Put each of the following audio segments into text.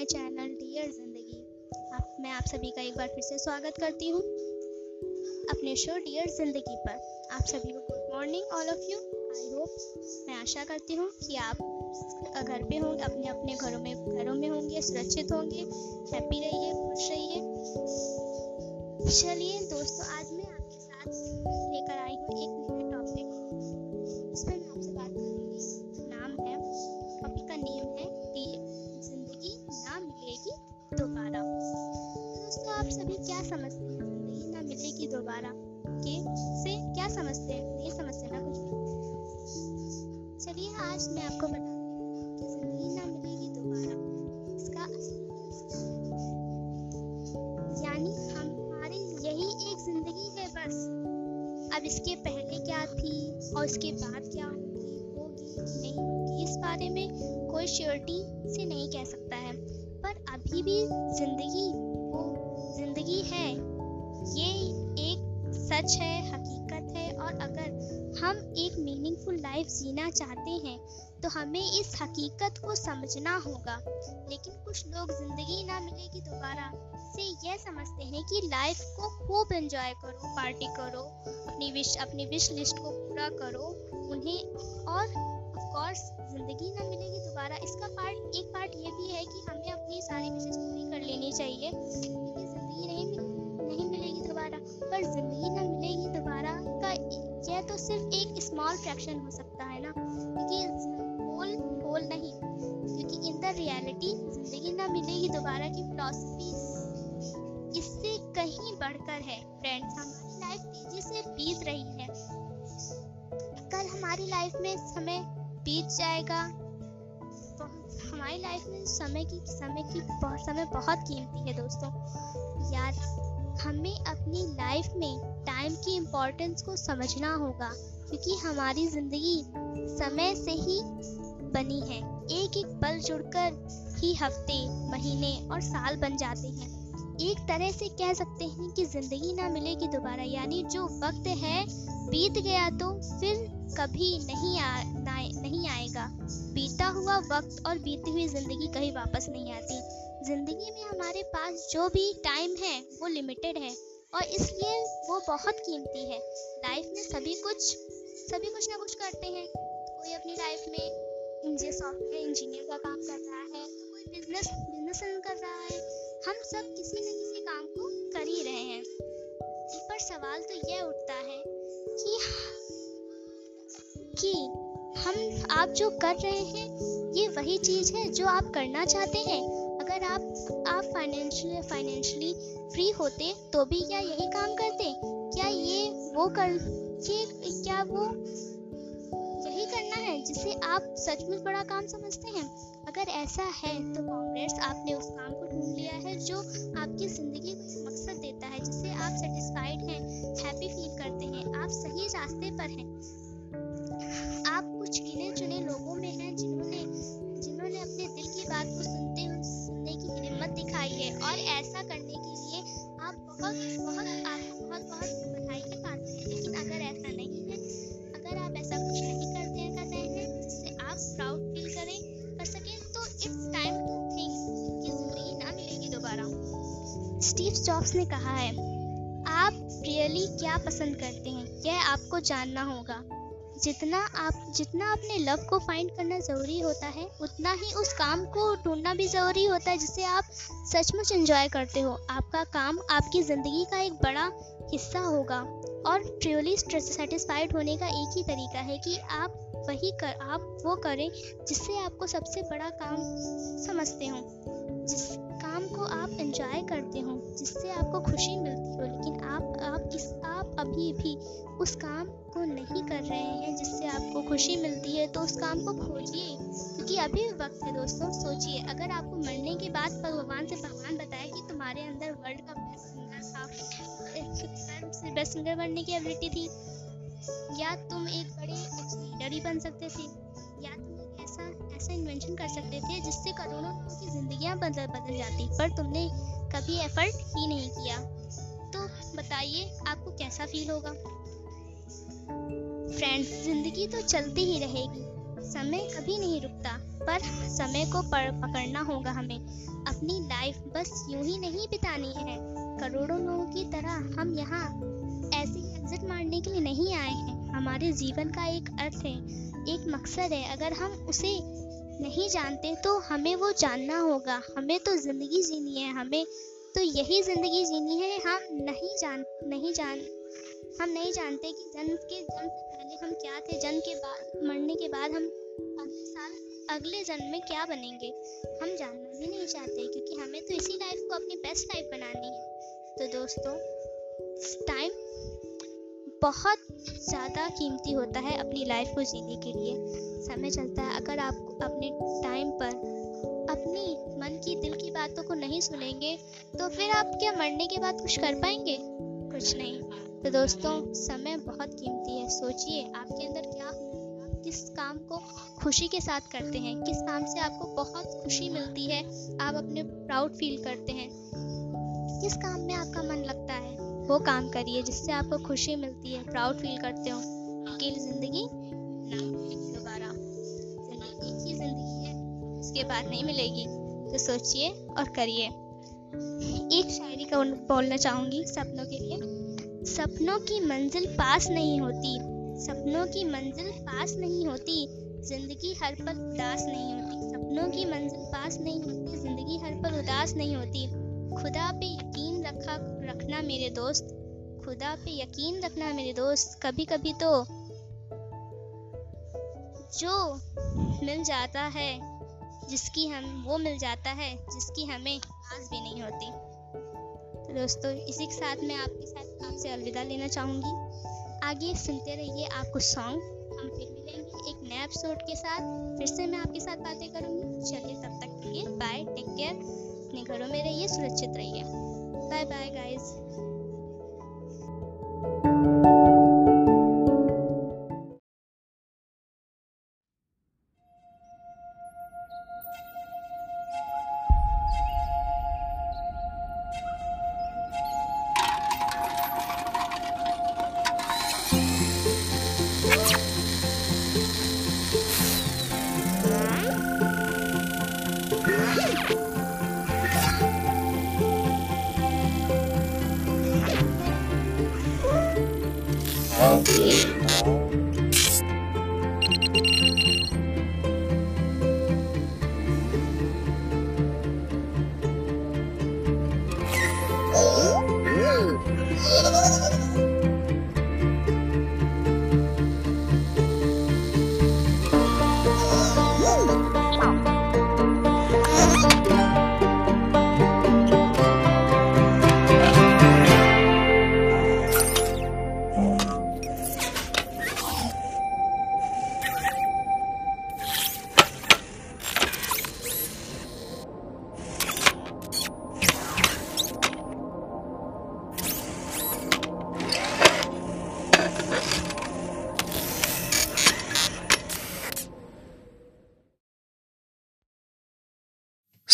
My channel dear जिंदगी। मैं आप सभी का एक बार फिर से स्वागत करती हूँ अपने शो डियर जिंदगी पर। आप सभी को good morning all of you. I hope, मैं आशा करती हूँ कि आप घर पे होंगे, अपने अपने घरों में होंगे, सुरक्षित होंगे, हैप्पी रहिए, खुश रहिए। चलिए दोस्तों, आज मैं आपके साथ लेकर आई हूँ एक नया टॉपिक। इस पर मैं आपसे बात करूँगी। नाम है, टॉपिक का नेम है जिंदगी ना मिलेगी दोबारा। दोस्तों, आप सभी क्या समझते हैं जिंदगी ना मिलेगी दोबारा के से? क्या समझते हैं? नहीं समझते ना कुछ भी। चलिए आज मैं आपको बता कि जिंदगी ना मिलेगी दोबारा इसका यानी हमारी यही एक जिंदगी है बस। अब इसके पहले क्या थी और इसके बाद क्या होगी नहीं होगी, इस बारे में कोई श्योरिटी से नहीं कह सकता है। पर अभी भी जिंदगी वो जिंदगी है, ये एक सच है, हकीकत है। और अगर हम एक मीनिंगफुल लाइफ जीना चाहते हैं तो हमें इस हकीकत को समझना होगा। लेकिन कुछ लोग जिंदगी ना मिलेगी दोबारा से यह समझते हैं कि लाइफ को खूब एंजॉय करो, पार्टी करो, अपनी विश लिस्ट को पूरा करो उन्हें। और कोर्स जिंदगी ना मिलेगी दोबारा इसका एक पार्ट ये भी है कि हमें अपनी सारी विशेष पूरी कर लेनी चाहिए, क्योंकि जिंदगी नहीं मिलेगी दोबारा। पर जिंदगी ना मिलेगी दोबारा का यह तो सिर्फ एक स्मॉल फ्रैक्शन हो सकता है ना, क्योंकि होल नहीं, क्योंकि इन द रियलिटी जिंदगी ना मिलेगी दोबारा की फिलॉसफी इससे कहीं बढ़कर है। फ्रेंड्स, हमारी लाइफ तेजी से बीत रही है। कल हमारी लाइफ में हमें बीत जाएगा। हमारी लाइफ में समय बहुत कीमती है दोस्तों। यार, हमें अपनी लाइफ में टाइम की इम्पोर्टेंस को समझना होगा, क्योंकि हमारी जिंदगी समय से ही बनी है। एक एक पल जुड़कर ही हफ्ते, महीने और साल बन जाते हैं। एक तरह से कह सकते हैं कि जिंदगी ना मिलेगी दोबारा यानी जो वक्त है बीत गया तो फिर कभी नहीं आएगा। बीता हुआ वक्त और बीती हुई जिंदगी कहीं वापस नहीं आती। जिंदगी में हमारे पास जो भी टाइम है वो लिमिटेड है और इसलिए वो बहुत कीमती है। लाइफ में सभी कुछ ना कुछ करते हैं। कोई अपनी लाइफ में सॉफ्टवेयर इंजीनियर का काम कर रहा है, तो कोई बिजनेस कर रहा है। हम सब किसी न किसी काम को कर ही रहे हैं। पर सवाल तो यह उठता है कि हम आप जो कर रहे हैं ये वही चीज़ है जो आप करना चाहते हैं? अगर आप फाइनेंशियली फ्री होते तो भी क्या यही काम करते? क्या वो यही करना है जिसे आप सचमुच बड़ा काम समझते हैं? अगर ऐसा है तो कॉन्ग्रेट्स, आपने उस काम को ढूंढ लिया है जो आपकी ज़िंदगी को एक मकसद देता है, जिससे आप सेटिस्फाइड हैं, हैप्पी फील करते हैं। आप सही रास्ते पर हैं। आप कुछ गिने चुने लोगों में हैं जिन्होंने अपने दिल की बात को सुनने की हिम्मत दिखाई है, और ऐसा करने के लिए आप बहुत बधाई के पात्र हैं। लेकिन अगर ऐसा नहीं है, अगर आप ऐसा कुछ नहीं कर रहे हैं जिससे आप प्राउड फील कर सकें, तो इट्स टाइम टू थिंक कि जिंदगी ना मिलेगी दोबारा। स्टीव जॉब्स ने कहा है, आप रियली क्या पसंद करते हैं यह आपको जानना होगा। जितना अपने लव को फाइंड करना ज़रूरी होता है, उतना ही उस काम को ढूंढना भी ज़रूरी होता है जिसे आप सचमुच एंजॉय करते हो। आपका काम आपकी ज़िंदगी का एक बड़ा हिस्सा होगा, और ट्रूली सेटिस्फाइड होने का एक ही तरीका है कि आप वो करें जिससे आपको सबसे बड़ा काम समझते हो, जिस काम को आप एंजॉय करते हो, जिससे आपको खुशी मिलती हो। लेकिन आप अभी भी उस काम को नहीं कर रहे हैं जिससे आपको खुशी मिलती है, तो उस काम को खोजिए, क्योंकि अभी वक्त है दोस्तों। सोचिए, अगर आपको मरने के बाद भगवान बताए कि तुम्हारे अंदर वर्ल्ड का बेस्ट सिंगर बनने की एबिलिटी थी, या तुम एक बड़े लीडर ही बन सकते थे, या तुम एक ऐसा इन्वेंशन कर सकते थे जिससे करोड़ों लोगों की जिंदगियां बदल जाती, पर तुमने कभी एफर्ट ही नहीं किया, तो बताइए आपको कैसा फील होगा? फ्रेंड्स, जिंदगी तो चलती ही रहेगी, समय कभी नहीं रुकता, पर समय को पकड़ना होगा हमें। अपनी लाइफ बस यूं ही नहीं बितानी है। करोड़ों लोगों की तरह हम यहाँ ऐसे एग्जिट मारने के लिए नहीं आए हैं। हमारे जीवन का एक अर्थ है, एक मकसद है। अगर हम उसे नहीं जानते तो हमें वो जानना होगा। हमें तो ज़िंदगी जीनी है, हमें तो यही ज़िंदगी जीनी है। हम नहीं जानते कि जन्म से पहले हम क्या थे, जन्म के बाद, मरने के बाद हम अगले साल अगले जन्म में क्या बनेंगे, हम जानना भी नहीं चाहते, क्योंकि हमें तो इसी लाइफ को अपनी बेस्ट लाइफ बनानी है। तो दोस्तों, टाइम बहुत ज़्यादा कीमती होता है अपनी लाइफ को जीने के लिए। समय चलता है, अगर आप अपने टाइम पर अपनी मन की, दिल की बातों को नहीं सुनेंगे तो फिर आप क्या मरने के बाद कुछ कर पाएंगे? कुछ नहीं। तो दोस्तों, समय बहुत कीमती है। सोचिए आपके अंदर क्या, किस काम को खुशी के साथ करते हैं, किस काम से आपको बहुत खुशी मिलती है, आप अपने प्राउड फील करते हैं, किस काम में आपका मन लगता है, वो काम करिए जिससे आपको खुशी मिलती है, प्राउड फील करते हो। कि जिंदगी ना मिलेगी दोबारा, जिंदगी की जिंदगी है, उसके बाद नहीं मिलेगी। तो सोचिए और करिए। एक शायरी का बोलना चाहूँगी सपनों के लिए। सपनों की मंजिल पास नहीं होती, सपनों की मंजिल पास नहीं होती, जिंदगी हर पल उदास नहीं होती। सपनों की मंजिल पास नहीं होती, जिंदगी हर पल उदास नहीं होती। खुदा पे यकीन रखना मेरे दोस्त, खुदा पे यकीन रखना मेरे दोस्त। कभी कभी तो जो मिल जाता है, जिसकी हमें आस भी नहीं होती। तो दोस्तों, इसी के साथ मैं आपसे अलविदा लेना चाहूँगी। आगे सुनते रहिए आपको सॉन्ग। हम फिर मिलेंगे एक नए एपिसोड के साथ, फिर से मैं आपके साथ बातें करूँगी। चलिए, तब तक के लिए बाय, टेक केयर, अपने घरों में रहिए, सुरक्षित रहिए। Bye bye guys.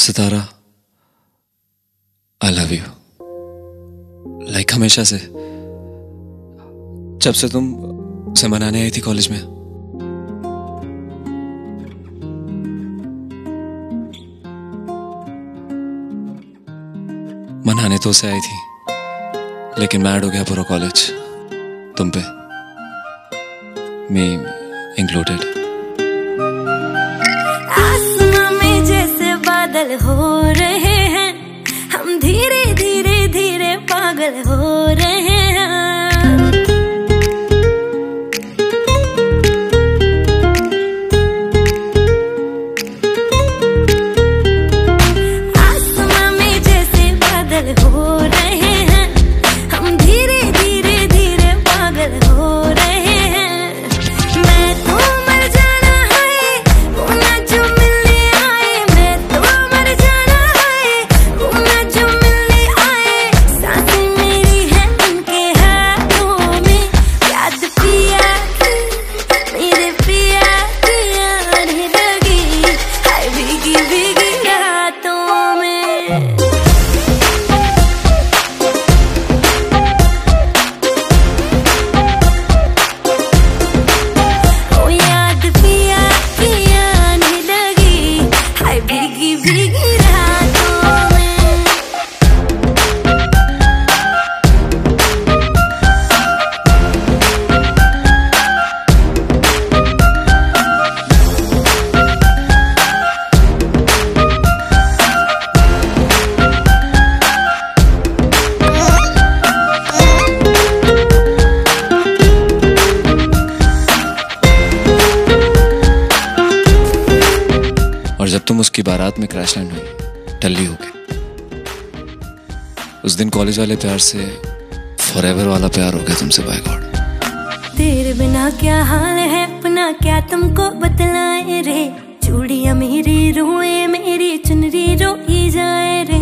Sitara, I love you. Like हमेशा से, जब से तुम उसे मनाने आई थी कॉलेज में। मनाने तो उसे आई थी, लेकिन मैड हो गया पूरा कॉलेज तुम पे, मी इंक्लूडेड। हो रहे हैं हम, धीरे धीरे धीरे पागल हो रहे हैं। आसमान में जैसे बादल हो रहे हैं हम, धीरे धीरे धीरे पागल हो रहे हैं। मैं तो मर जाना है, वो ना जो मिलने आए। मैं तो जाना है, वो ना जो मिलने आए। सांसें मेरी है उनकी बारात में क्रैश लैंड हुई टल्ली होके। उस दिन कॉलेज वाले प्यार से फॉरएवर वाला प्यार हो गया तुमसे बाय गॉड। तेरे बिना क्या हाल है अपना क्या तुमको बतलाए रे, चूड़ियां मेरी रोए मेरी चुनरी रोई जाए रे।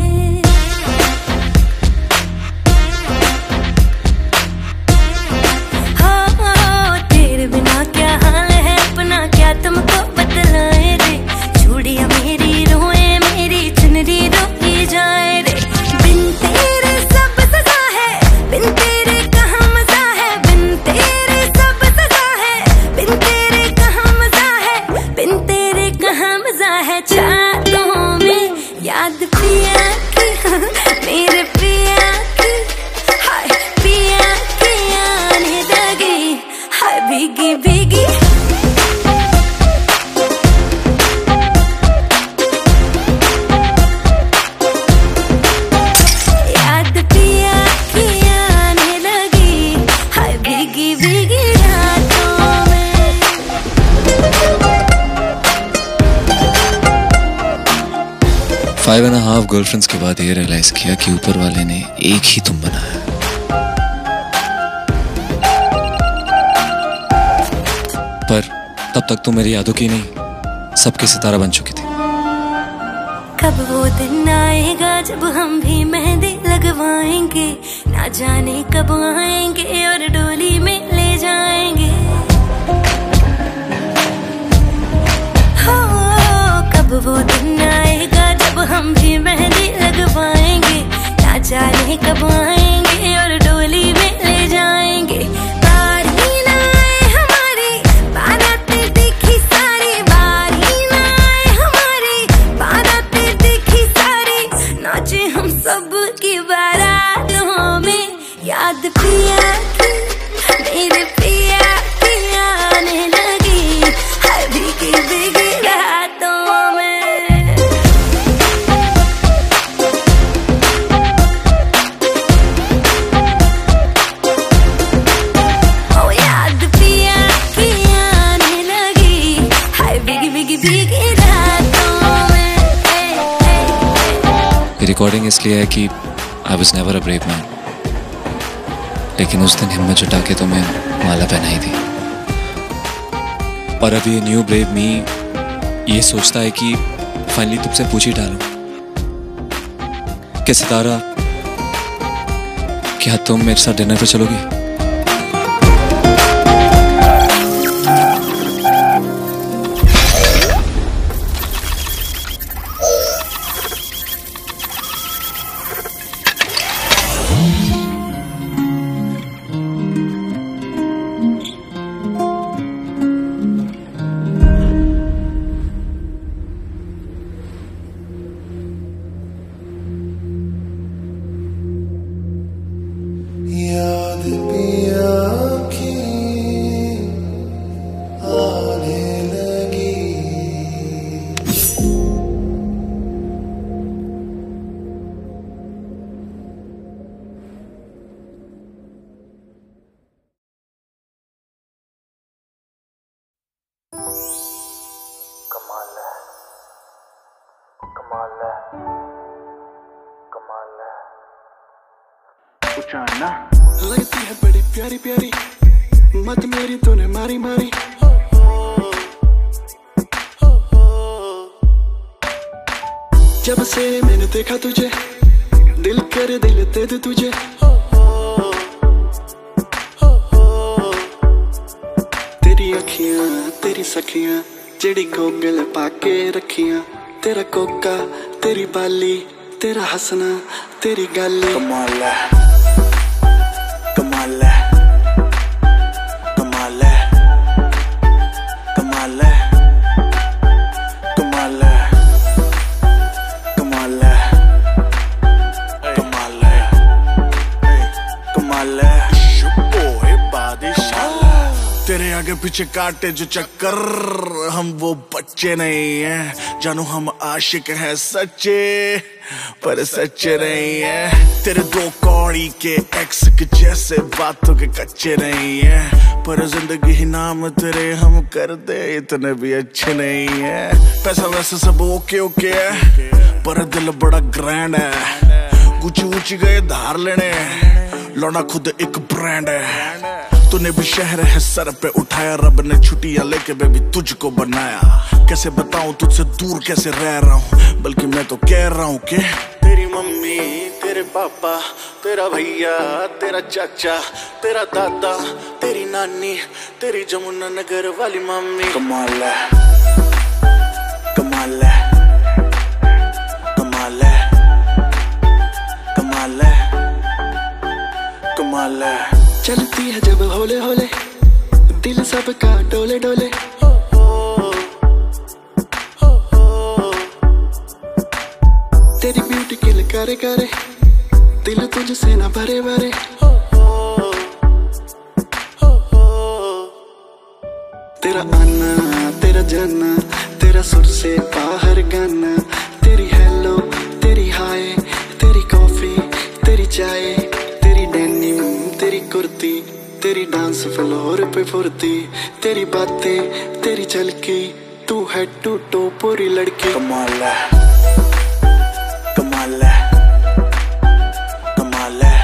फाइव एंड हाफ गर्लफ्रेंड्स के बाद ये रियलाइज किया कि ऊपर वाले ने एक ही तुम बनाया, पर तब तक तो मेरी यादों की नहीं सबके सितारा बन चुकी थी। कब वो दिन आएगा जब हम भी मेहंदी लगवाएंगे, ना जाने कब आएंगे और डोली में ले जाएंगे। हो कब वो दिन आएगा हम भी मेहंदी लगवाएंगे, ना जाने कब आएंगे और डोली में ले जाएंगे। बार ही ना आए हमारी बारातें देखी सारी, बार ही ना आए हमारी बारातें देखी सारी, नाचे हम सब की बारातों में। याद पिया की मेरे पिया की आने लगी हर भीगी भीगी रातों में। रिकॉर्डिंग इसलिए है कि I was never a brave man, लेकिन उस दिन हिम्मत जुटा के तुम्हें माला पहनाई थी। और अब ये न्यू ब्रेव मी ये सोचता है कि फाइनली तुमसे पूछ ही डालूं कि सितारा क्या तुम मेरे साथ डिनर पे चलोगी? लगती है बड़ी प्यारी प्यारी मत मेरी तूने मारी मारी। जब से मैंने देखा तुझे दिल करे दिल दे दे तुझे। तेरी अखियां तेरी सखियां जेड़ी गोगल पाके रखियां, तेरा कोका तेरी बाली तेरा हंसना तेरी गाली। कमाल है आगे पीछे काटे जो चक्कर, हम वो बच्चे नहीं हैं, जानो हम आशिक हैं सच्चे पर सच्चे नहीं हैं। तेरे दो कौड़ी के एक्स के जैसे बातों के कच्चे नहीं हैं, पर जिंदगी ही नाम तेरे हम कर दे इतने भी अच्छे नहीं हैं। पैसा वैसे सब ओके ओके है, पर दिल बड़ा ग्रैंड है। ऊंची ऊंची गए धार लेने, लौना खुद एक ब्रांड है। तूने भी शहर है सर पे उठाया, रब ने छुट्टियां लेके बेबी तुझको बनाया। कैसे बताऊं तुझसे दूर कैसे रह रहा हूँ, बल्कि मैं तो कह रहा हूँ कि तेरी मम्मी, तेरे पापा, तेरा भैया, तेरा चाचा, तेरा दादा, तेरी नानी, तेरी जमुना नगर वाली मम्मी। कमाल है, कमाल है, कमाल है, कमाल है, कमाल है। चलती है जब होले होले, दिल सबका डोले डोले। हो हो हो, तेरी ब्यूटी किल करे करे, दिल तुझसे ना भरे भरे। हो हो हो, तेरा आना, तेरा जाना, तेरा सुर से बाहर गाना, तेरी हेलो, तेरी हाय, तेरी कॉफी, तेरी चाय, तेरी डेनिम, तेरी कुर्ती, तेरी डांस फ्लोर पे फुर्ती, तेरी बातें, तेरी झलकी, तू है टू टो पूरी लड़की। कमाल है, कमाल है, कमाल है,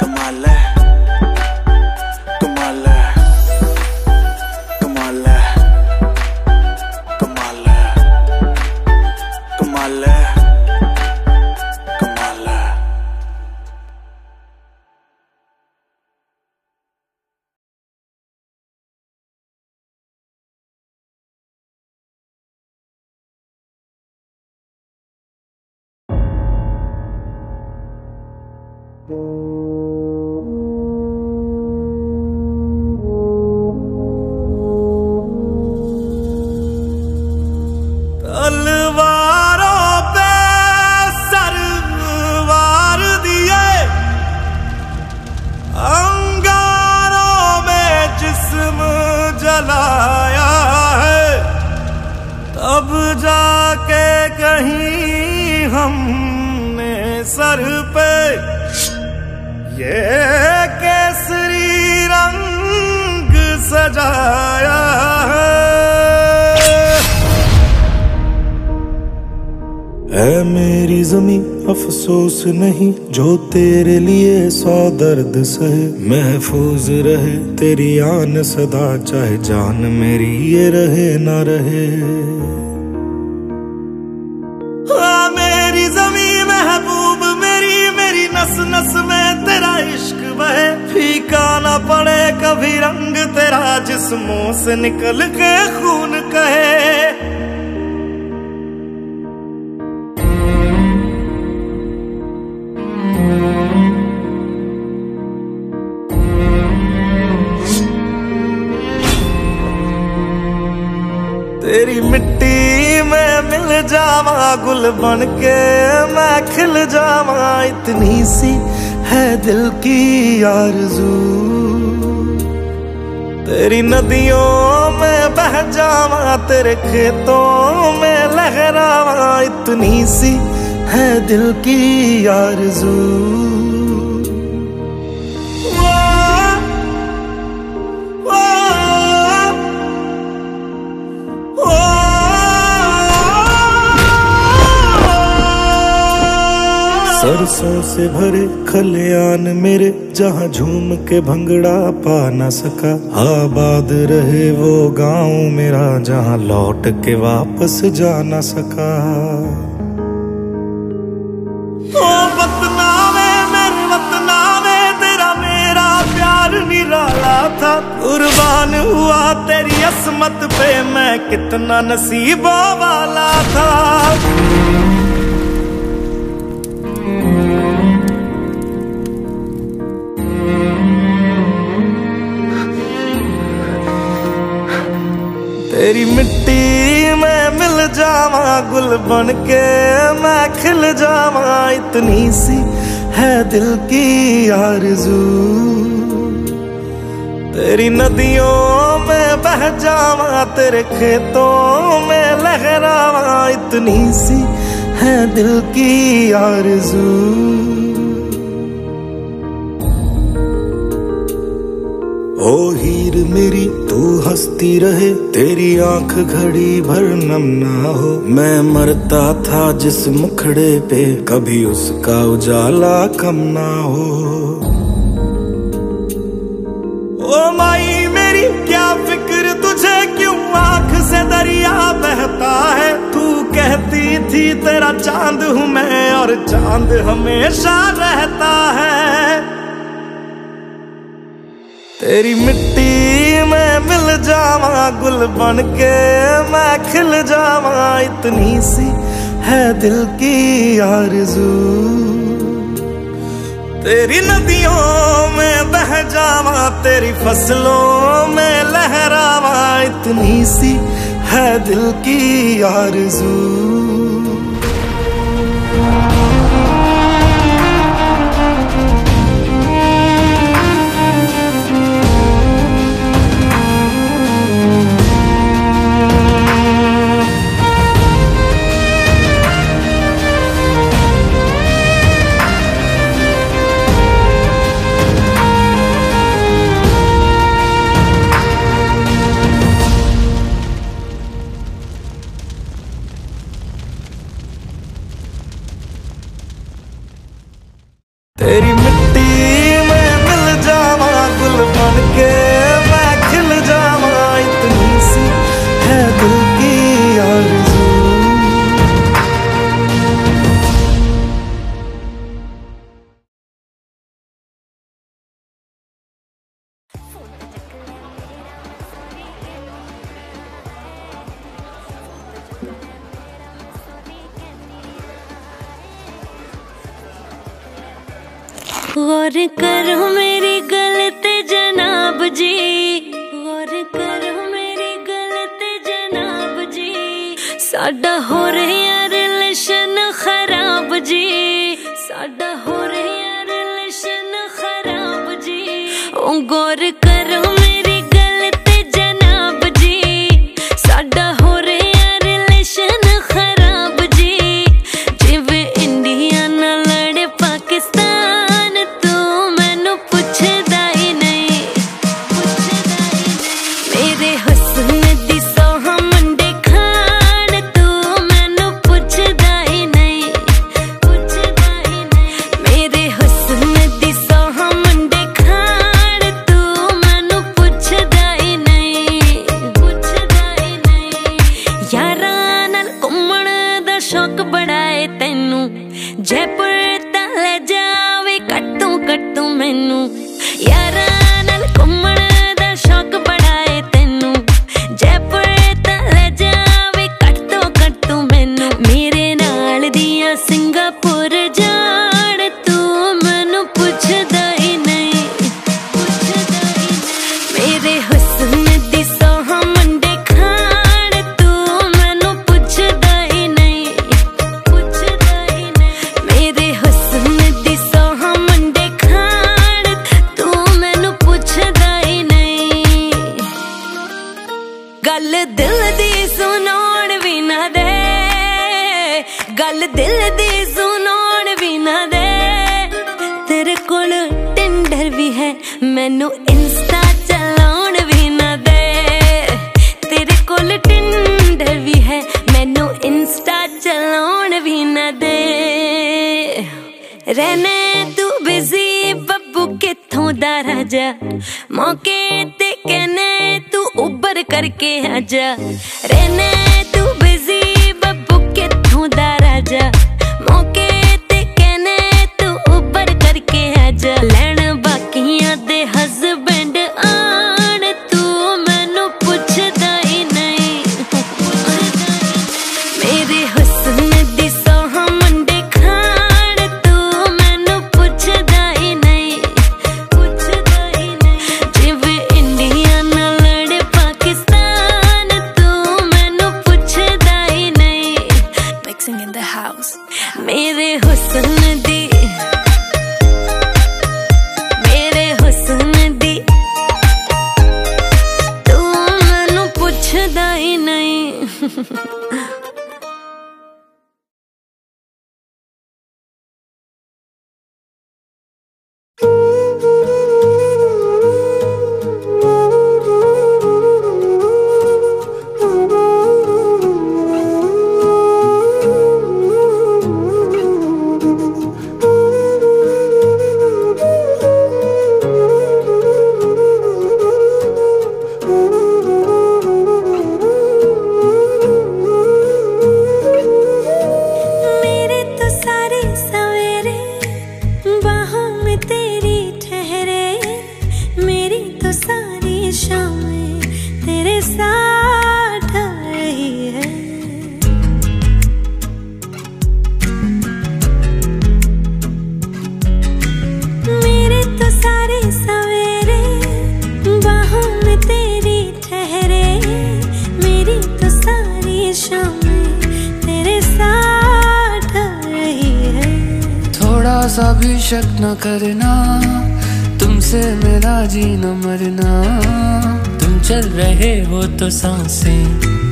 कमाल है, कमाल है, कमाल है, कमाल है, कमाल है। अफसोस नहीं जो तेरे लिए सौ दर्द सहे, महफूज रहे तेरी आन सदा, चाहे जान मेरी ये रहे ना रहे। मेरी जमी महबूब मेरी, मेरी नस नस में तेरा इश्क बहे, फीका ना पड़े कभी रंग तेरा, जिस्मों से निकल के खून कहे। तेरी मिट्टी में मिल जावा, गुल बन के मैं खिल जावा, इतनी सी है दिल की आरज़ू। तेरी नदियों में बह जावा, तेरे खेतों में लहरावा, इतनी सी है दिल की आरज़ू। सरसों से भरे खलियान मेरे, जहाँ झूम के भंगड़ा पा न सका, आबाद रहे वो गांव मेरा, जहाँ लौट के वापस जा न सका। ओ वतना में, मेरे वतना में तेरा मेरा प्यार निराला था, कुर्बान हुआ तेरी असमत पे मैं, कितना नसीबों वाला था। तेरी मिट्टी में मिल जावा, गुल बन के मैं खिल जावा, इतनी सी है दिल की आरज़ू। तेरी नदियों में बह जावा, तेरे खेतों में लहरावा, इतनी सी है दिल की आरज़ू। ओ हीर मेरी तू हंसती रहे, तेरी आंख घड़ी भर नम ना हो। मैं मरता था जिस मुखड़े पे, कभी उसका उजाला कम ना हो। ओ माई मेरी क्या फिक्र तुझे, क्यों आंख से दरिया बहता है। तू कहती थी तेरा चांद हूँ मैं, और चांद हमेशा रहता है। तेरी मिट्टी में मिल जावा, गुल बन के मैं खिल जावा, इतनी सी है दिल की आरज़ू। तेरी नदियों में बह जावा, तेरी फसलों में लहरावा, इतनी सी है दिल की आरज़ू। तेरी मिट्टी में मिल जावा, गुल बन के मैं खिल जावा, इतनी सी है दिल की आरज़ू। गौर करो मेरी गलती जनाब जी, गौर करो मेरी गलती जनाब जी, साडा हो रहा रिलेशन खराब जी, साडा हो रहा रिलेशन खराब जी। ओ गौर करो मेरी गलती जनाब जी, साडा हो रहा रिलेशन खराब जी। जिवे इंडिया ना लड़े पाकिस्तान, गल दिल दी सुनाण भी ना दे। तेरे कोल टिंडर भी है, मैनू इंस्टा चलाण भी ना दे। तेरे कोल टिंडर भी है, मैनू इंस्टा चलाण भी ना दे। रहने तू बिजी, बब्बू कित्थों दा राजा, मौके ते कहने तू उबर करके आजा। रहने तू बिजी, बब्बू कित्थों दा राजा, मौके ते कहने तू उबर करके आजा। लैण बाकियां दे हस्बैंड आण, तू मैनू पुछदा ही नहीं। मेरे हुस्न दी सोह मुंडे खाण, तू मैनू पुछदा ही नहीं, पुछदा ही नहीं। जिवें इंडिया ना लड़े पाकिस्तान, तू मैनू पुछदा ही नहीं। Mixing in the house. सा भी शक न करना, तुमसे मेरा जीना मरना। तुम चल रहे हो तो सांसें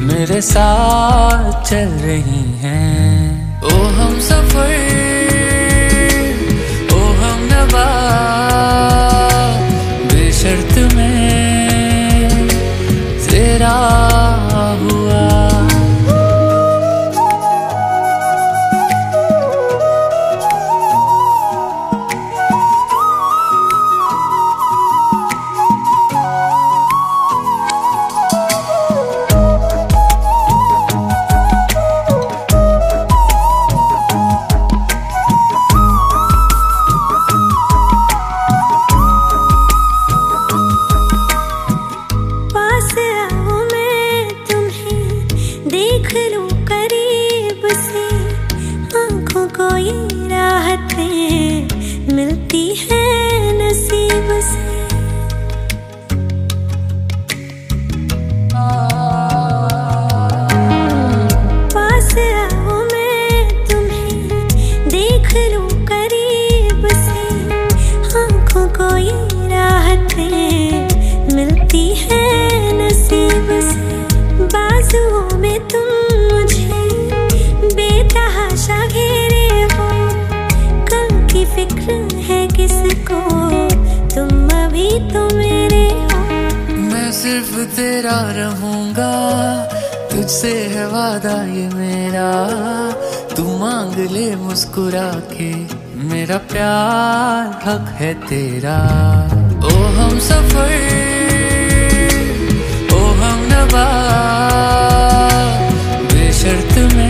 मेरे साथ चल रही हैं। ओ हम सफर, ओ हम नवा, बेशर्त में तेरा हुआ। तेरा रहूंगा, तुझसे है वादा ये मेरा। तू मांग ले मुस्कुरा के, मेरा प्यार हक है तेरा। ओ हम सफर, ओ हम नवा, बेशर्त में